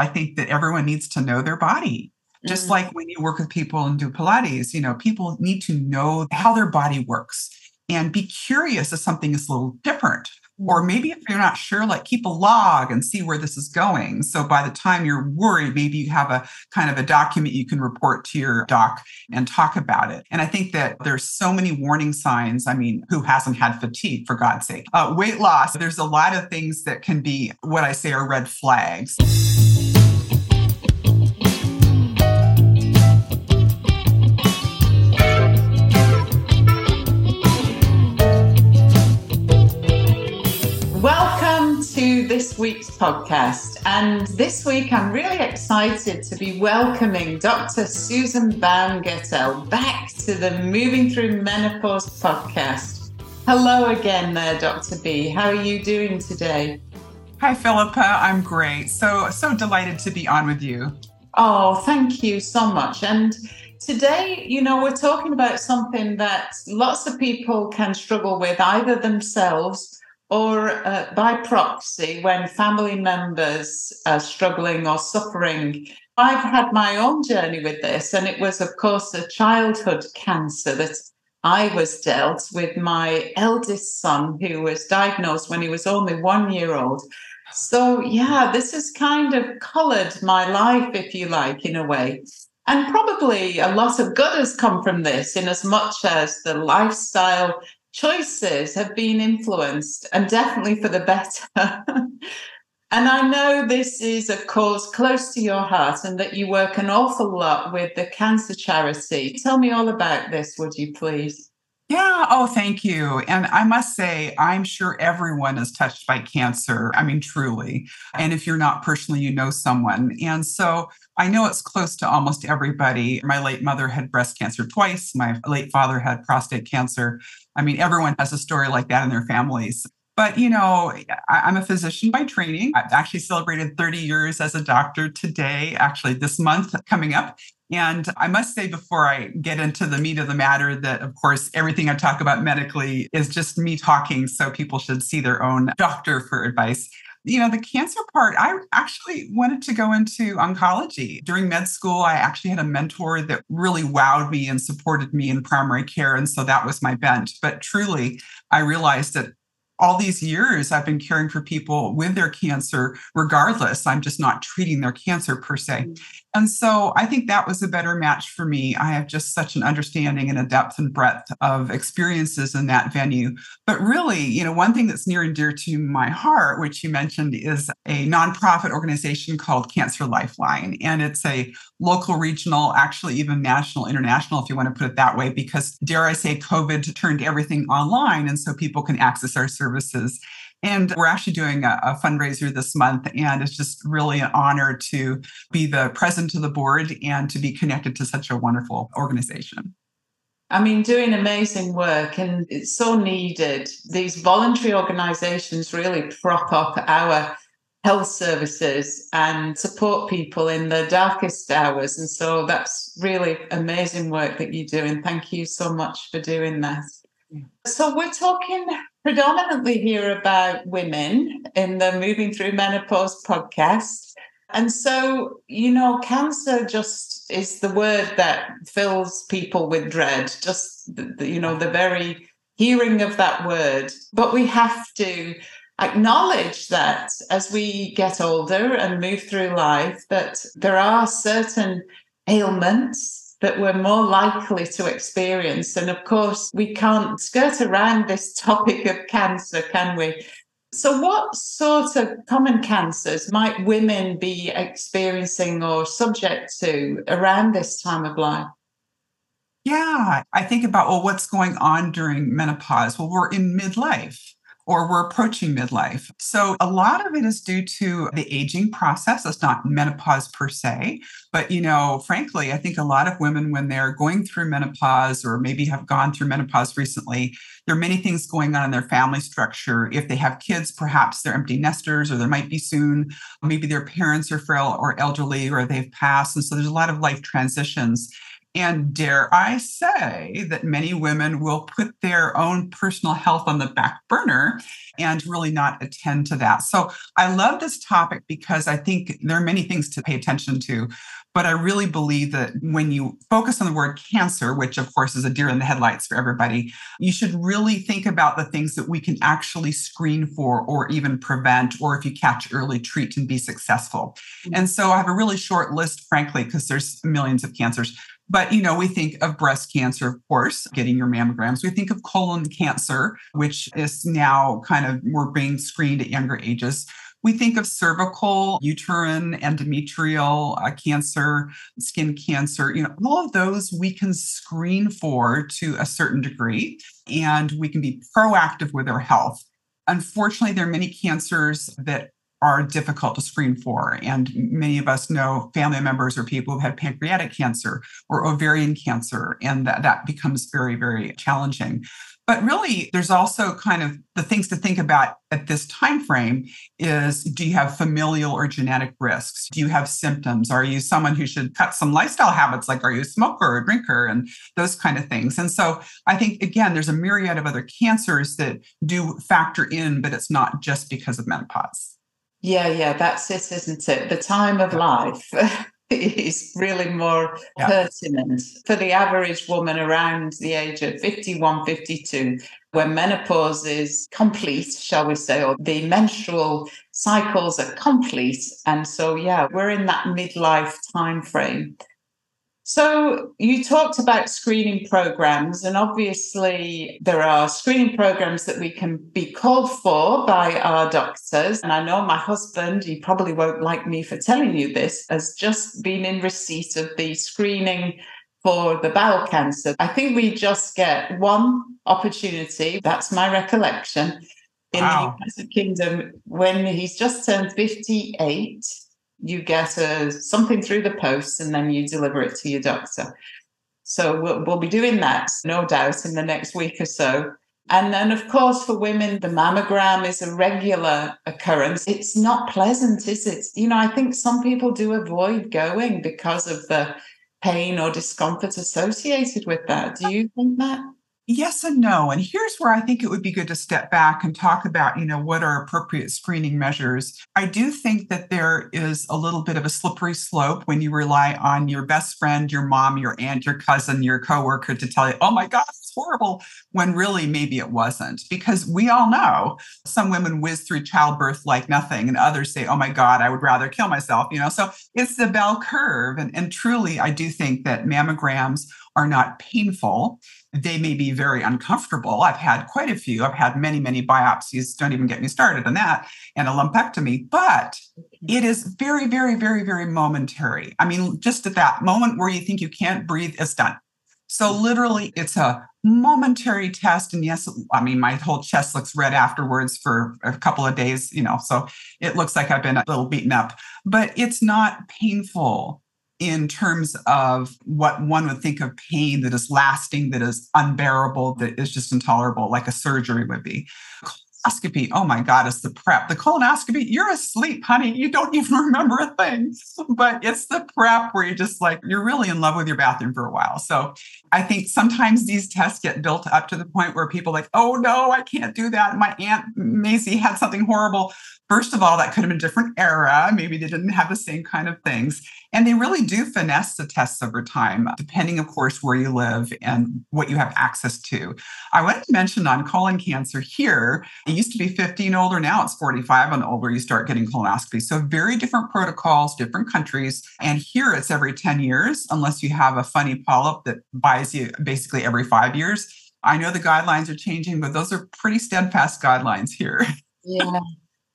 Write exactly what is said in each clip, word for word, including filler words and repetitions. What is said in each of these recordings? I think that everyone needs to know their body. Just mm-hmm. like when you work with people and do Pilates, you know, people need to know how their body works and be curious if something is a little different. Or maybe if you're not sure, like keep a log and see where this is going. So by the time you're worried, maybe you have a kind of a document you can report to your doc and talk about it. And I think that there's so many warning signs. I mean, who hasn't had fatigue, for God's sake? Uh, weight loss, there's a lot of things that can be what I say are red flags. To this week's podcast. And this week, I'm really excited to be welcoming Doctor Susan Baumgaertel back to the Moving Through Menopause podcast. Hello again there, Doctor B. How are you doing today? Hi, Philippa. I'm great. So, so delighted to be on with you. Oh, thank you so much. And today, you know, we're talking about something that lots of people can struggle with, either themselves or uh, by proxy when family members are struggling or suffering. I've had my own journey with this, and it was, of course, a childhood cancer that I was dealt with my eldest son, who was diagnosed when he was only one year old. So, yeah, this has kind of coloured my life, if you like, in a way. And probably a lot of good has come from this, in as much as the lifestyle choices have been influenced, and definitely for the better. And I know this is a cause close to your heart and that you work an awful lot with the cancer charity. Tell me all about this, would you please? Yeah. Oh, thank you. And I must say, I'm sure everyone is touched by cancer. I mean, truly. And if you're not personally, you know someone. And so I know it's close to almost everybody. My late mother had breast cancer twice. My late father had prostate cancer. I mean, everyone has a story like that in their families. But, you know, I'm a physician by training. I've actually celebrated thirty years as a doctor today, actually this month coming up. And I must say before I get into the meat of the matter that, of course, everything I talk about medically is just me talking. So people should see their own doctor for advice. You know, the cancer part, I actually wanted to go into oncology. During med school, I actually had a mentor that really wowed me and supported me in primary care. And so that was my bent. But truly, I realized that all these years I've been caring for people with their cancer, regardless, I'm just not treating their cancer per se. And so I think that was a better match for me. I have just such an understanding and a depth and breadth of experiences in that venue. But really, you know, one thing that's near and dear to my heart, which you mentioned, is a nonprofit organization called Cancer Lifeline. And it's a local, regional, actually even national, international, if you want to put it that way, because dare I say, COVID turned everything online. And so people can access our services. And we're actually doing a, a fundraiser this month, and it's just really an honor to be the president of the board and to be connected to such a wonderful organization. I mean, doing amazing work, and it's so needed. These voluntary organizations really prop up our health services and support people in the darkest hours. And so that's really amazing work that you do, and thank you so much for doing that. So we're talking predominantly here about women in the Moving Through Menopause podcast. And so, you know, cancer just is the word that fills people with dread, just, you know, the very hearing of that word. But we have to acknowledge that as we get older and move through life, that there are certain ailments that we're more likely to experience. And of course, we can't skirt around this topic of cancer, can we? So what sort of common cancers might women be experiencing or subject to around this time of life? Yeah, I think about, well, what's going on during menopause? Well, we're in midlife, or we're approaching midlife. So a lot of it is due to the aging process. It's not menopause per se, but, you know, frankly, I think a lot of women, when they're going through menopause or maybe have gone through menopause recently, there are many things going on in their family structure. If they have kids, perhaps they're empty nesters, or there might be soon, maybe their parents are frail or elderly, or they've passed. And so there's a lot of life transitions. And dare I say that many women will put their own personal health on the back burner and really not attend to that. So I love this topic because I think there are many things to pay attention to, but I really believe that when you focus on the word cancer, which of course is a deer in the headlights for everybody, you should really think about the things that we can actually screen for or even prevent, or if you catch early, treat and be successful. And so I have a really short list, frankly, because there's millions of cancers. But, you know, we think of breast cancer, of course, getting your mammograms. We think of colon cancer, which is now kind of, we're being screened at younger ages. We think of cervical, uterine, endometrial uh, cancer, skin cancer. You know, all of those we can screen for to a certain degree, and we can be proactive with our health. Unfortunately, there are many cancers that are difficult to screen for. And many of us know family members or people who've had pancreatic cancer or ovarian cancer, and that, that becomes very, very challenging. But really, there's also kind of the things to think about at this time frame is, do you have familial or genetic risks? Do you have symptoms? Are you someone who should cut some lifestyle habits? Like, are you a smoker or a drinker and those kind of things? And so I think, again, there's a myriad of other cancers that do factor in, but it's not just because of menopause. Yeah, yeah, that's it, isn't it? The time of life is really more yeah. pertinent. For the average woman around the age of fifty-one, fifty-two, when menopause is complete, shall we say, or the menstrual cycles are complete. And so, yeah, we're in that midlife time frame. So you talked about screening programs, and obviously there are screening programs that we can be called for by our doctors. And I know my husband, he probably won't like me for telling you this, has just been in receipt of the screening for the bowel cancer. I think we just get one opportunity, that's my recollection, in wow. the United Kingdom when he's just turned fifty-eight. You get a, something through the post and then you deliver it to your doctor. So we'll, we'll be doing that, no doubt, in the next week or so. And then, of course, for women, the mammogram is a regular occurrence. It's not pleasant, is it? You know, I think some people do avoid going because of the pain or discomfort associated with that. Do you think that? Yes and no. And here's where I think it would be good to step back and talk about, you know, what are appropriate screening measures. I do think that there is a little bit of a slippery slope when you rely on your best friend, your mom, your aunt, your cousin, your coworker to tell you, oh my God, it's horrible, when really maybe it wasn't. Because we all know some women whiz through childbirth like nothing, and others say, oh my God, I would rather kill myself, you know. So it's the bell curve. And, and truly, I do think that mammograms are not painful. They may be very uncomfortable. I've had quite a few. I've had many, many biopsies. Don't even get me started on that, and a lumpectomy. But it is very, very, very, very momentary. I mean, just at that moment where you think you can't breathe, it's done. So literally, it's a momentary test. And yes, I mean, my whole chest looks red afterwards for a couple of days, you know, so it looks like I've been a little beaten up, but it's not painful in terms of what one would think of pain that is lasting, that is unbearable, that is just intolerable, like a surgery would be. Colonoscopy, oh my God, it's the prep. The colonoscopy, you're asleep, honey. You don't even remember a thing. But it's the prep where you're just like, you're really in love with your bathroom for a while. So I think sometimes these tests get built up to the point where people are like, oh no, I can't do that. My Aunt Maisie had something horrible. First of all, that could have been a different era. Maybe they didn't have the same kind of things. And they really do finesse the tests over time, depending, of course, where you live and what you have access to. I wanted to mention on colon cancer here, it used to be fifty and older. Now it's forty-five and older. You start getting colonoscopy. So very different protocols, different countries. And here it's every ten years, unless you have a funny polyp that buys you basically every five years. I know the guidelines are changing, but those are pretty steadfast guidelines here. Yeah.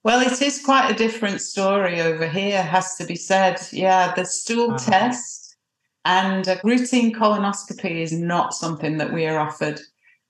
Well, it is quite a different story over here, has to be said. Yeah, the stool uh-huh. test and a routine colonoscopy is not something that we are offered.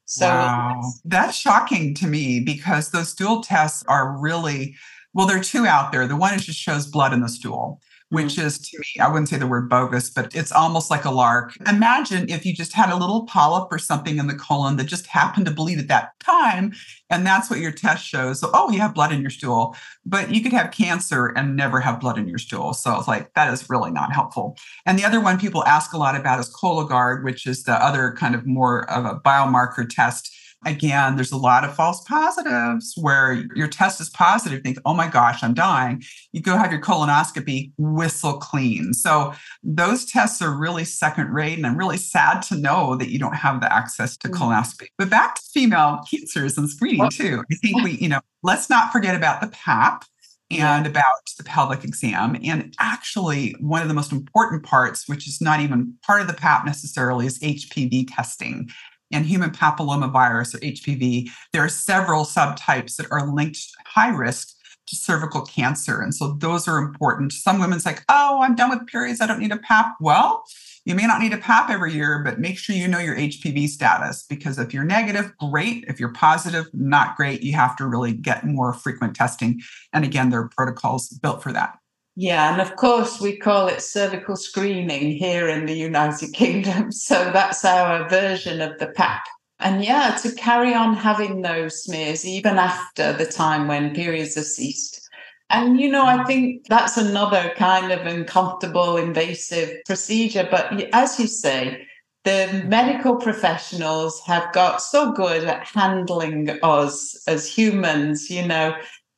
So wow. that's shocking to me because those stool tests are really, well, there are two out there. The one is just shows blood in the stool, which is, to me, I wouldn't say the word bogus, but it's almost like a lark. Imagine if you just had a little polyp or something in the colon that just happened to bleed at that time, and that's what your test shows. So, oh, you have blood in your stool, but you could have cancer and never have blood in your stool. So it's like, that is really not helpful. And the other one people ask a lot about is Cologuard, which is the other kind of more of a biomarker test. Again, there's a lot of false positives where your test is positive, think, oh my gosh, I'm dying. You go have your colonoscopy, whistle clean. So those tests are really second rate, and I'm really sad to know that you don't have the access to colonoscopy. But back to female cancers and screening too. I think we, you know, let's not forget about the P A P and about the pelvic exam. And actually, one of the most important parts, which is not even part of the P A P necessarily, is H P V testing. And human papillomavirus, or H P V, there are several subtypes that are linked high risk to cervical cancer. And so those are important. Some women's like, oh, I'm done with periods, I don't need a P A P. Well, you may not need a P A P every year, but make sure you know your H P V status, because if you're negative, great. If you're positive, not great. You have to really get more frequent testing. And again, there are protocols built for that. Yeah, and of course, we call it cervical screening here in the United Kingdom. So that's our version of the P A P. And yeah, to carry on having those smears even after the time when periods have ceased. And, you know, I think that's another kind of uncomfortable, invasive procedure. But as you say, the medical professionals have got so good at handling us as humans, you know,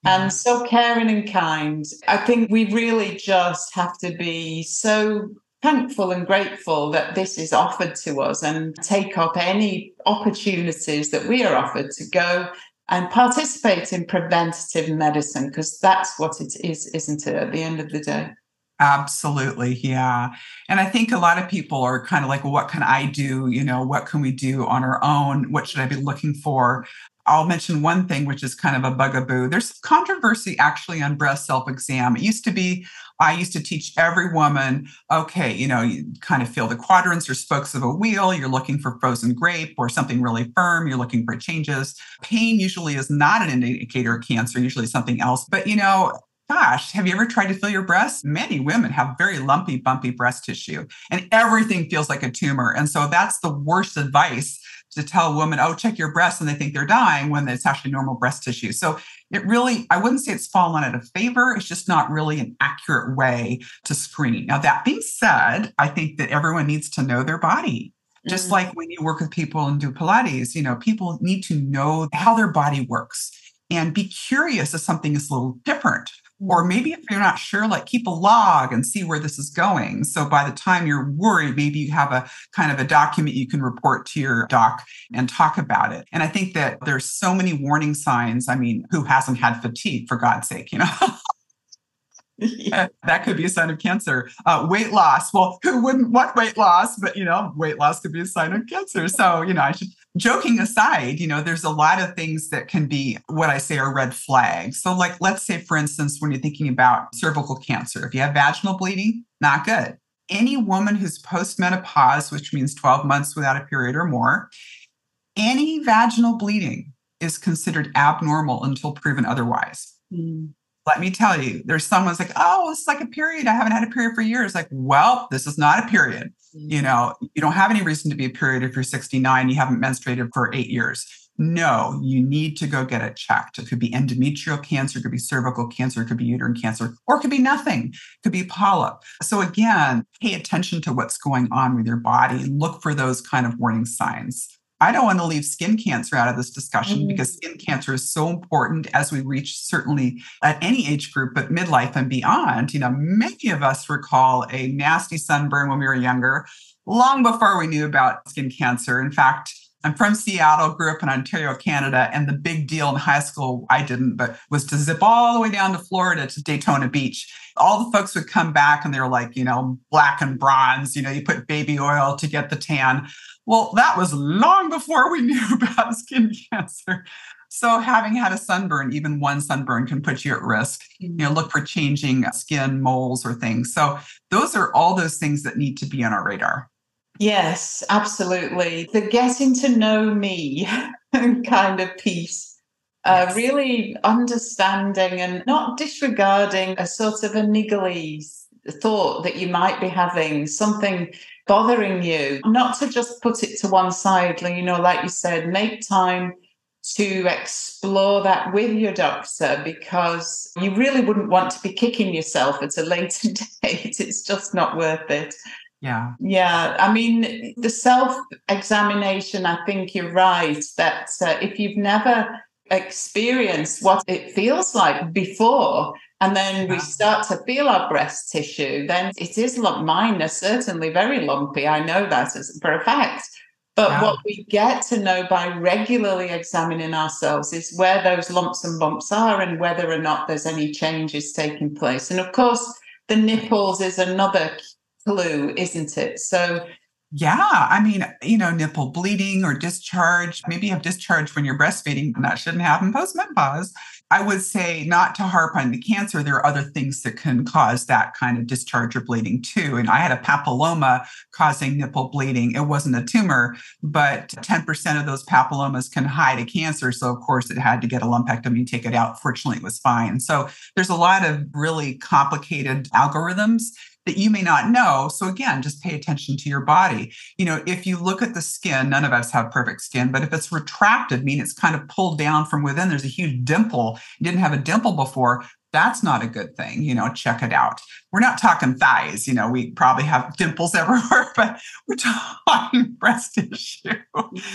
and so caring and kind. I think we really just have to be so thankful and grateful that this is offered to us, and take up any opportunities that we are offered to go and participate in preventative medicine, because that's what it is, isn't it, at the end of the day? Absolutely. Yeah. And I think a lot of people are kind of like, well, what can I do? You know, what can we do on our own? What should I be looking for? I'll mention one thing, which is kind of a bugaboo. There's controversy actually on breast self-exam. It used to be, I used to teach every woman, okay, you know, you kind of feel the quadrants or spokes of a wheel. You're looking for frozen grape or something really firm. You're looking for changes. Pain usually is not an indicator of cancer, usually something else. But, you know, gosh, have you ever tried to feel your breasts? Many women have very lumpy, bumpy breast tissue, and everything feels like a tumor. And so that's the worst advice, to tell a woman, oh, check your breasts, and they think they're dying when it's actually normal breast tissue. So it really, I wouldn't say it's fallen out of favor. It's just not really an accurate way to screen. Now, that being said, I think that everyone needs to know their body. Just mm-hmm. like when you work with people and do Pilates, you know, people need to know how their body works and be curious if something is a little different. Or maybe if you're not sure, like keep a log and see where this is going. So by the time you're worried, maybe you have a kind of a document you can report to your doc and talk about it. And I think that there's so many warning signs. I mean, who hasn't had fatigue, for God's sake, you know? Yeah. That could be a sign of cancer. Uh, weight loss. Well, who wouldn't want weight loss? But, you know, weight loss could be a sign of cancer. So, you know, I should, joking aside, you know, there's a lot of things that can be what I say are red flags. So like, let's say, for instance, when you're thinking about cervical cancer, if you have vaginal bleeding, not good. Any woman who's postmenopause, which means twelve months without a period or more, any vaginal bleeding is considered abnormal until proven otherwise. Mm. Let me tell you, there's someone's like, oh, it's like a period. I haven't had a period for years. Like, well, this is not a period. You know, you don't have any reason to be a period if you're sixty-nine, you haven't menstruated for eight years. No, you need to go get it checked. It could be endometrial cancer, it could be cervical cancer, it could be uterine cancer, or it could be nothing. It could be polyp. So again, pay attention to what's going on with your body. Look for those kind of warning signs. I don't want to leave skin cancer out of this discussion mm-hmm. because skin cancer is so important as we reach certainly at any age group, but midlife and beyond. You know, many of us recall a nasty sunburn when we were younger, long before we knew about skin cancer. In fact, I'm from Seattle, grew up in Ontario, Canada, and the big deal in high school, I didn't, but was to zip all the way down to Florida to Daytona Beach. All the folks would come back and they were like, you know, black and bronze, you know, you put baby oil to get the tan. Well, that was long before we knew about skin cancer. So having had a sunburn, even one sunburn can put you at risk. You know, look for changing skin moles or things. So those are all those things that need to be on our radar. Yes, absolutely. The getting to know me kind of piece. Uh, really understanding and not disregarding a sort of a niggly the thought that you might be having something bothering you, not to just put it to one side, you know, like you said, make time to explore that with your doctor, because you really wouldn't want to be kicking yourself at a later date. It's just not worth it. Yeah. Yeah. I mean, the self-examination, I think you're right, that uh, if you've never experienced what it feels like before, and then we start to feel our breast tissue, then it is lump. Mine are certainly very lumpy. I know that for a fact. But yeah. What we get to know by regularly examining ourselves is where those lumps and bumps are and whether or not there's any changes taking place. And of course, the nipples is another clue, isn't it? So, yeah, I mean, you know, nipple bleeding or discharge, maybe you have discharge when you're breastfeeding, and that shouldn't happen postmenopause. I would say not to harp on the cancer. There are other things that can cause that kind of discharge or bleeding too. And I had a papilloma causing nipple bleeding. It wasn't a tumor, but ten percent of those papillomas can hide a cancer. So of course it had to get a lumpectomy and take it out. Fortunately, it was fine. So there's a lot of really complicated algorithms that you may not know. So again, just pay attention to your body. You know, if you look at the skin, none of us have perfect skin, but if it's retracted, meaning it's kind of pulled down from within, there's a huge dimple. You didn't have a dimple before. That's not a good thing. You know, check it out. We're not talking thighs. You know, we probably have dimples everywhere, but we're talking breast tissue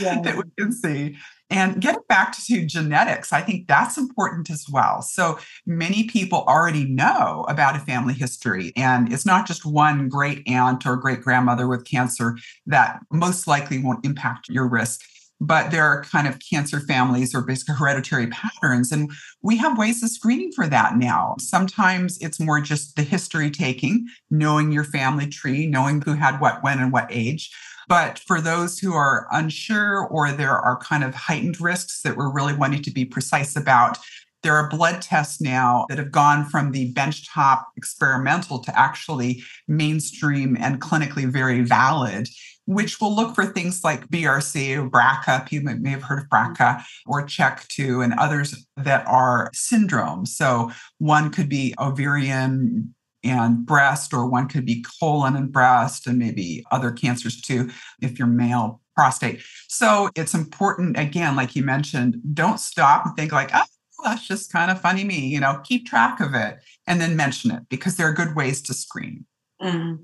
yeah. that we can see. And get back to genetics. I think that's important as well. So many people already know about a family history, and it's not just one great aunt or great grandmother with cancer that most likely won't impact your risk. But there are kind of cancer families or basically hereditary patterns. And we have ways of screening for that now. Sometimes it's more just the history taking, knowing your family tree, knowing who had what, when, and what age. But for those who are unsure or there are kind of heightened risks that we're really wanting to be precise about, there are blood tests now that have gone from the benchtop experimental to actually mainstream and clinically very valid, which will look for things like B R C A, B R C A, people may have heard of B R C A, or C H E K two and others that are syndromes. So one could be ovarian and breast, or one could be colon and breast, and maybe other cancers too, if you're male, prostate. So it's important, again, like you mentioned, don't stop and think like, oh, that's just kind of funny me, you know, keep track of it and then mention it, because there are good ways to screen. Mm.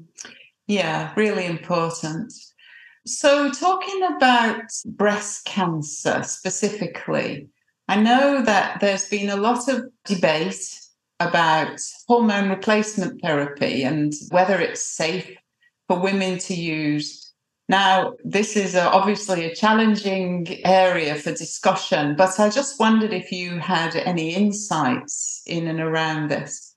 Yeah, really important. So talking about breast cancer specifically, I know that there's been a lot of debate about hormone replacement therapy and whether it's safe for women to use. Now, this is a, obviously a challenging area for discussion, but I just wondered if you had any insights in and around this.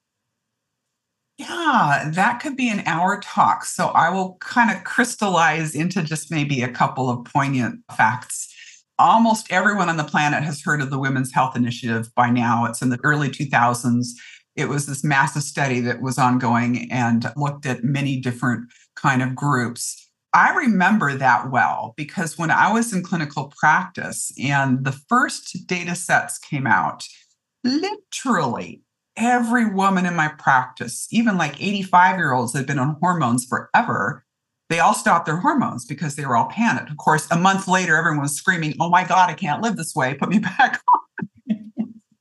Yeah, that could be an hour talk. So I will kind of crystallize into just maybe a couple of poignant facts. Almost everyone on the planet has heard of the Women's Health Initiative by now. It's in the early two thousands. It was this massive study that was ongoing and looked at many different kind of groups. I remember that well, because when I was in clinical practice and the first data sets came out, literally every woman in my practice, even like eighty-five-year-olds that had been on hormones forever, they all stopped their hormones because they were all panicked. Of course, a month later, everyone was screaming, oh my God, I can't live this way. Put me back on.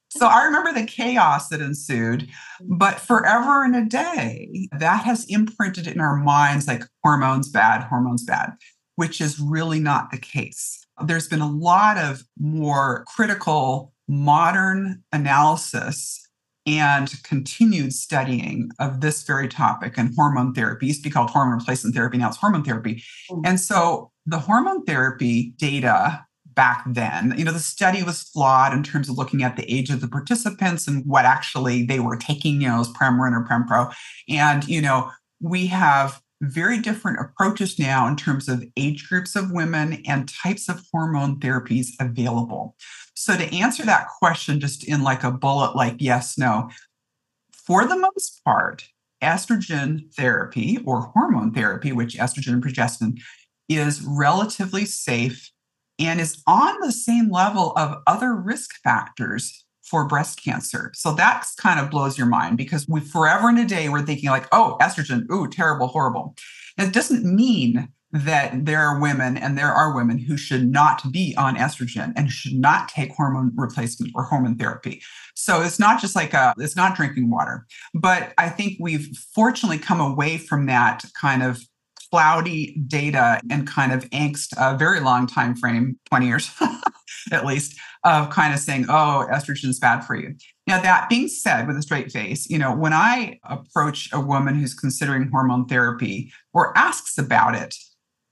So I remember the chaos that ensued, but forever and a day, that has imprinted in our minds like hormones bad, hormones bad, which is really not the case. There's been a lot of more critical modern analysis and continued studying of this very topic and hormone therapy. It used to be called hormone replacement therapy, now it's hormone therapy. Mm-hmm. And so the hormone therapy data back then, you know, the study was flawed in terms of looking at the age of the participants and what actually they were taking, you know, as Premarin or Prempro. And, you know, we have very different approaches now in terms of age groups of women and types of hormone therapies available. So to answer that question just in like a bullet, like yes, no, for the most part, estrogen therapy or hormone therapy, which estrogen and progesterone, is relatively safe and is on the same level of other risk factors for breast cancer. So that kind of blows your mind, because we forever and a day we're thinking like, oh, estrogen, ooh, terrible, horrible. It doesn't mean that there are women, and there are women who should not be on estrogen and should not take hormone replacement or hormone therapy. So it's not just like a, it's not drinking water. But I think we've fortunately come away from that kind of cloudy data and kind of angst, a very long time frame, twenty years at least, of kind of saying, oh, estrogen's bad for you. Now, that being said, with a straight face, you know, when I approach a woman who's considering hormone therapy or asks about it,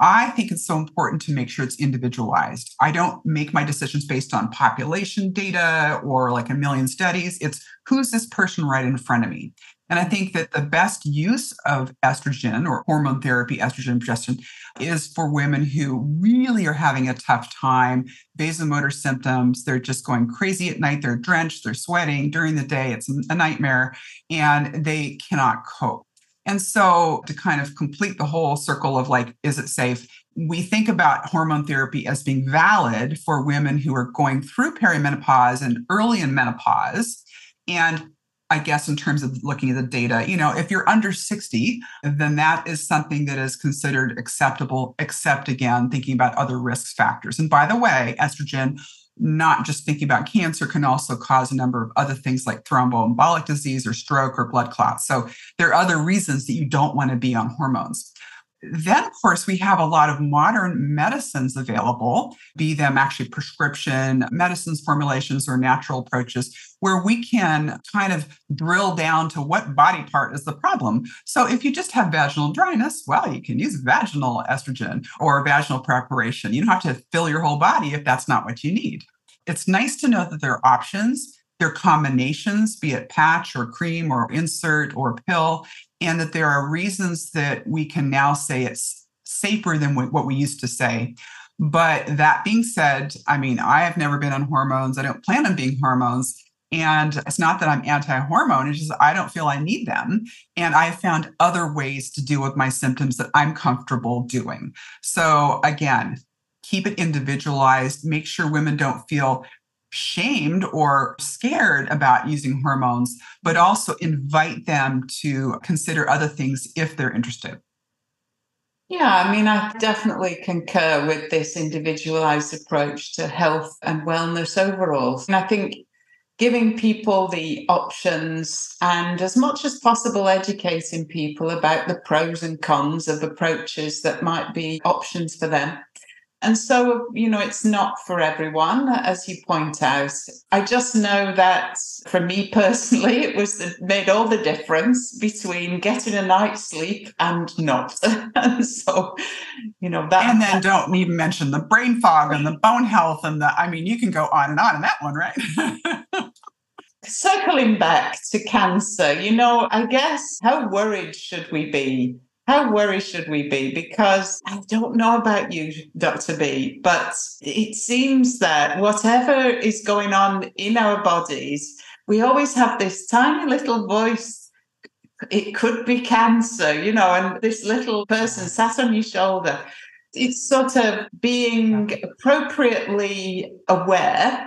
I think it's so important to make sure it's individualized. I don't make my decisions based on population data or like a million studies. It's who's this person right in front of me? And I think that the best use of estrogen or hormone therapy, estrogen, progesterone, is for women who really are having a tough time, vasomotor symptoms, they're just going crazy at night, they're drenched, they're sweating, during the day it's a nightmare, and they cannot cope. And so to kind of complete the whole circle of like, is it safe? We think about hormone therapy as being valid for women who are going through perimenopause and early in menopause. And I guess in terms of looking at the data, you know, if you're under sixty, then that is something that is considered acceptable, except again, thinking about other risk factors. And by the way, estrogen, not just thinking about cancer, can also cause a number of other things like thromboembolic disease or stroke or blood clots. So there are other reasons that you don't want to be on hormones. Then, of course, we have a lot of modern medicines available, be them actually prescription medicines, formulations, or natural approaches, where we can kind of drill down to what body part is the problem. So if you just have vaginal dryness, well, you can use vaginal estrogen or vaginal preparation. You don't have to fill your whole body if that's not what you need. It's nice to know that there are options. Their combinations, be it patch or cream or insert or pill, and that there are reasons that we can now say it's safer than what we used to say. But that being said, I mean, I have never been on hormones. I don't plan on being hormones. And it's not that I'm anti-hormone, it's just I don't feel I need them. And I found other ways to deal with my symptoms that I'm comfortable doing. So again, keep it individualized. Make sure women don't feel shamed or scared about using hormones, but also invite them to consider other things if they're interested. Yeah, I mean, I definitely concur with this individualized approach to health and wellness overall. And I think giving people the options and as much as possible educating people about the pros and cons of approaches that might be options for them. And so, you know, it's not for everyone, as you point out. I just know that for me personally, it was the, made all the difference between getting a night's sleep and not. And so, you know, that. And then don't even mention the brain fog and the bone health and the, I mean, you can go on and on in that one, right? Circling back to cancer, you know, I guess how worried should we be? How worried should we be? Because I don't know about you, Doctor B, but it seems that whatever is going on in our bodies, we always have this tiny little voice. It could be cancer, you know, and this little person sat on your shoulder. It's sort of being appropriately aware,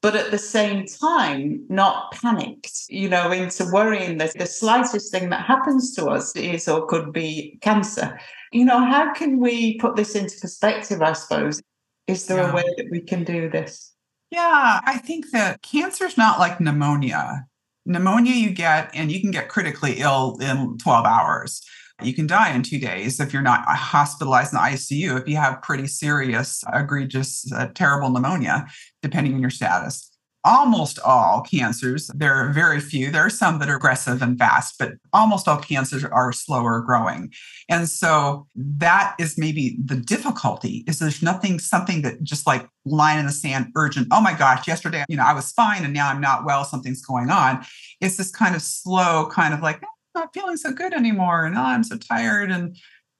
but at the same time, not panicked, you know, into worrying that the slightest thing that happens to us is or could be cancer. You know, how can we put this into perspective, I suppose? Is there yeah. a way that we can do this? Yeah, I think that cancer is not like pneumonia. Pneumonia you get, and you can get critically ill in twelve hours. You can die in two days if you're not hospitalized in the I C U, if you have pretty serious, egregious, uh, terrible pneumonia, depending on your status. Almost all cancers, there are very few. There are some that are aggressive and fast, but almost all cancers are slower growing. And so that is maybe the difficulty, is there's nothing, something that just like line in the sand, urgent, oh my gosh, yesterday, you know, I was fine and now I'm not well, something's going on. It's this kind of slow kind of like, not feeling so good anymore, and oh, I'm so tired, and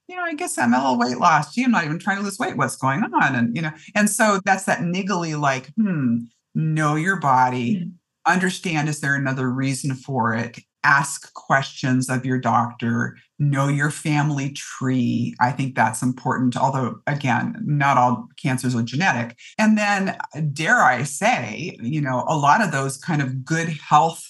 you know, I guess I'm a little weight loss. Gee, I'm not even trying to lose weight. What's going on? And you know, and so that's that niggly, like, hmm, know your body, mm-hmm. understand is there another reason for it, ask questions of your doctor, know your family tree. I think that's important, although, again, not all cancers are genetic. And then, dare I say, you know, a lot of those kind of good health,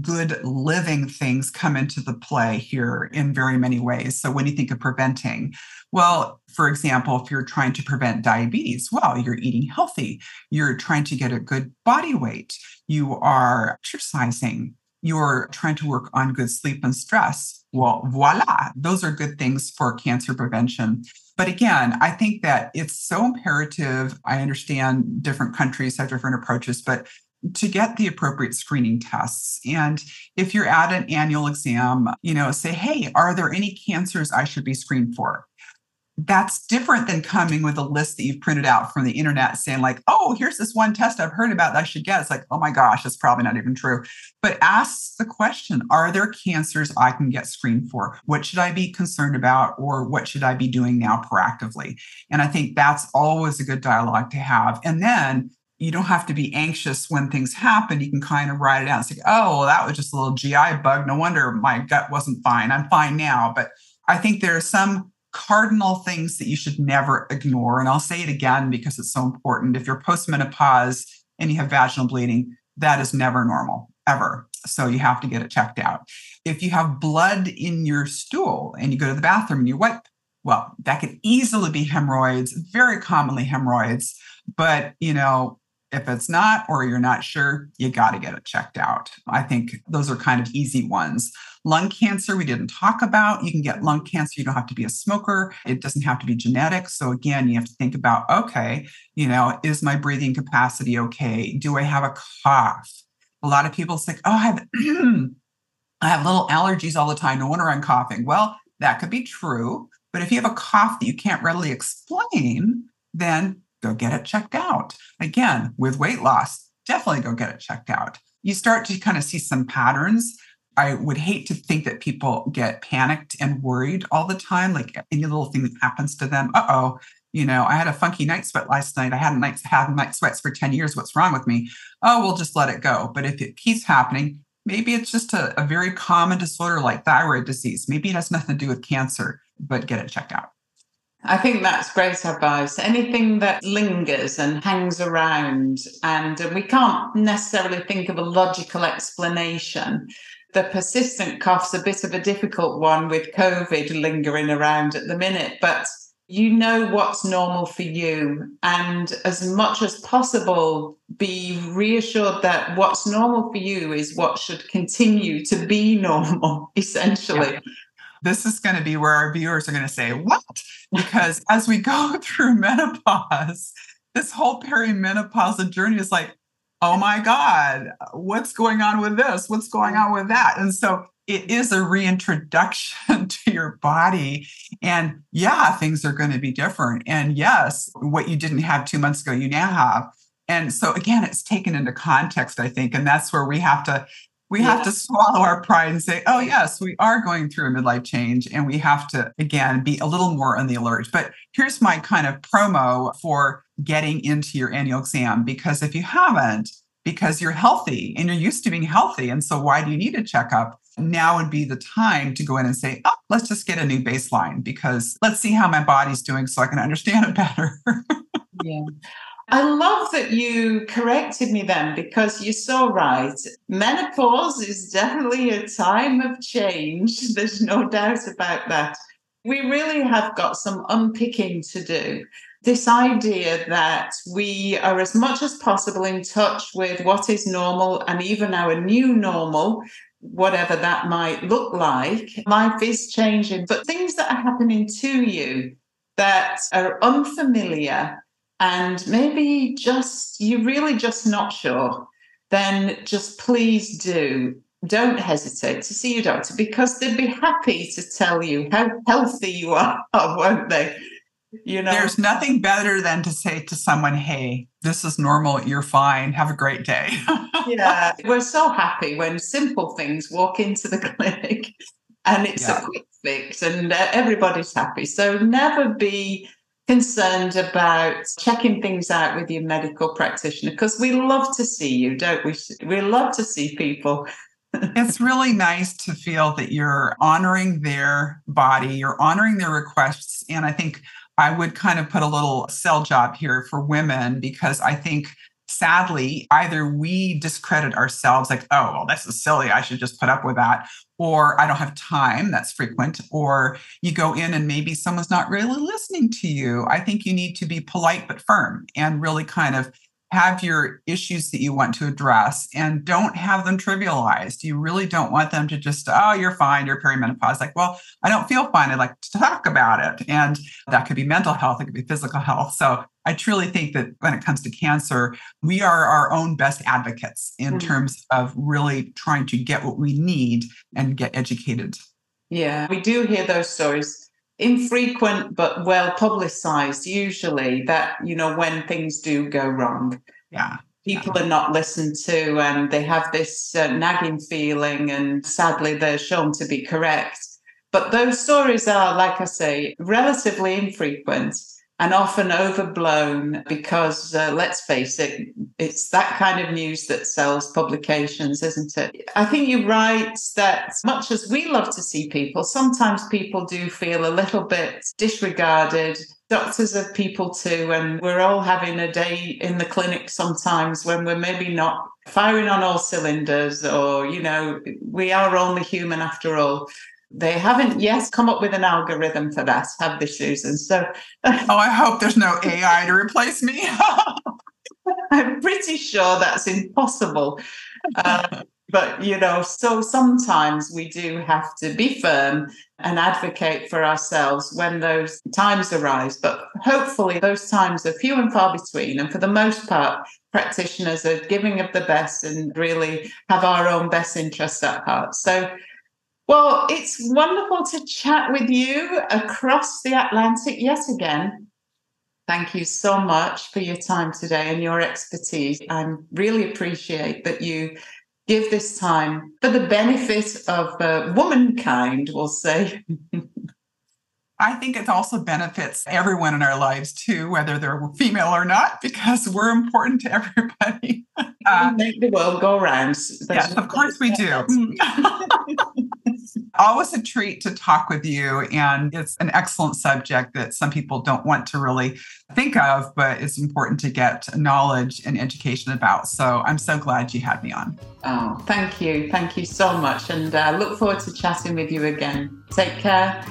good living things come into the play here in very many ways. So when you think of preventing, well, for example, if you're trying to prevent diabetes, well, you're eating healthy, you're trying to get a good body weight, you are exercising, you're trying to work on good sleep and stress. Well, voila, those are good things for cancer prevention. But again, I think that it's so imperative. I understand different countries have different approaches, but to get the appropriate screening tests. And if you're at an annual exam, you know, say, hey, are there any cancers I should be screened for? That's different than coming with a list that you've printed out from the internet saying like, oh, here's this one test I've heard about that I should get. It's like, oh my gosh, it's probably not even true. But ask the question, are there cancers I can get screened for? What should I be concerned about? Or what should I be doing now proactively? And I think that's always a good dialogue to have. And then you don't have to be anxious when things happen. You can kind of write it out. It's like, oh, well, that was just a little G I bug. No wonder my gut wasn't fine. I'm fine now. But I think there are some cardinal things that you should never ignore. And I'll say it again because it's so important. If you're postmenopause and you have vaginal bleeding, that is never normal, ever. So you have to get it checked out. If you have blood in your stool and you go to the bathroom and you wipe, well, that could easily be hemorrhoids, very commonly hemorrhoids. But, you know, if it's not, or you're not sure, you got to get it checked out. I think those are kind of easy ones. Lung cancer, we didn't talk about. You can get lung cancer. You don't have to be a smoker. It doesn't have to be genetic. So again, you have to think about, okay, you know, is my breathing capacity okay? Do I have a cough? A lot of people say, oh, I have, I have little allergies all the time. No wonder I'm coughing. Well, that could be true. But if you have a cough that you can't readily explain, then go get it checked out. Again, with weight loss, definitely go get it checked out. You start to kind of see some patterns. I would hate to think that people get panicked and worried all the time, like any little thing that happens to them. Uh-oh, you know, I had a funky night sweat last night. I hadn't had night sweats for ten years. What's wrong with me? Oh, we'll just let it go. But if it keeps happening, maybe it's just a, a very common disorder like thyroid disease. Maybe it has nothing to do with cancer, but get it checked out. I think that's great advice. Anything that lingers and hangs around, and we can't necessarily think of a logical explanation. The persistent cough's a bit of a difficult one with COVID lingering around at the minute, but you know what's normal for you. And as much as possible, be reassured that what's normal for you is what should continue to be normal, essentially. Yeah. This is going to be where our viewers are going to say, what? Because as we go through menopause, this whole perimenopausal journey is like, oh my God, what's going on with this? What's going on with that? And so it is a reintroduction to your body. And yeah, things are going to be different. And yes, what you didn't have two months ago, you now have. And so again, it's taken into context, I think. And that's where we have to We yeah. have to swallow our pride and say, oh, yes, we are going through a midlife change. And we have to, again, be a little more on the alert. But here's my kind of promo for getting into your annual exam. Because if you haven't, because you're healthy and you're used to being healthy, and so why do you need a checkup? Now would be the time to go in and say, oh, let's just get a new baseline because let's see how my body's doing so I can understand it better. Yeah. I love that you corrected me then, because you're so right. Menopause is definitely a time of change. There's no doubt about that. We really have got some unpicking to do. This idea that we are as much as possible in touch with what is normal and even our new normal, whatever that might look like. Life is changing, but things that are happening to you that are unfamiliar and maybe just, you're really just not sure, then just please do. Don't hesitate to see your doctor because they'd be happy to tell you how healthy you are, won't they? You know, there's nothing better than to say to someone, hey, this is normal. You're fine. Have a great day. Yeah, we're so happy when simple things walk into the clinic and it's yeah. a quick fix and everybody's happy. So never be concerned about checking things out with your medical practitioner because we love to see you, don't we? We love to see people It's really nice to feel that you're honoring their body, you're honoring their requests. And I think I would kind of put a little sell job here for women, because I think sadly, either we discredit ourselves like, oh, well, this is silly, I should just put up with that, or I don't have time, that's frequent, or you go in and maybe someone's not really listening to you. I think you need to be polite but firm and really kind of have your issues that you want to address and don't have them trivialized. You really don't want them to just, oh, you're fine, you're perimenopause. Like, well, I don't feel fine. I'd like to talk about it. And that could be mental health. It could be physical health. So I truly think that when it comes to cancer, we are our own best advocates in mm-hmm. terms of really trying to get what we need and get educated. Yeah, we do hear those stories. Infrequent, but well publicized usually, that, you know, when things do go wrong, yeah, people yeah. are not listened to and they have this uh, nagging feeling, and sadly they're shown to be correct. But those stories are, like I say, relatively infrequent and often overblown because, uh, let's face it, it's that kind of news that sells publications, isn't it? I think you're right that much as we love to see people, sometimes people do feel a little bit disregarded. Doctors are people too, and we're all having a day in the clinic sometimes when we're maybe not firing on all cylinders, or, you know, we are only human after all. They haven't, yes, come up with an algorithm for that, have they, Susan? So, oh, I hope there's no A I to replace me. I'm pretty sure that's impossible. Uh, but, you know, so sometimes we do have to be firm and advocate for ourselves when those times arise. But hopefully those times are few and far between. And for the most part, practitioners are giving of the best and really have our own best interests at heart. So, well, it's wonderful to chat with you across the Atlantic yet again. Thank you so much for your time today and your expertise. I really appreciate that you give this time for the benefit of uh, womankind, we'll say. I think it also benefits everyone in our lives too, whether they're female or not, because we're important to everybody. Uh, we make the world go round. Yes, of course we do. Always a treat to talk with you. And it's an excellent subject that some people don't want to really think of, but it's important to get knowledge and education about. So I'm so glad you had me on. Oh, thank you. Thank you so much. And I uh, look forward to chatting with you again. Take care.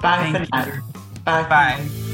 Bye thank for now. You. Bye. Bye.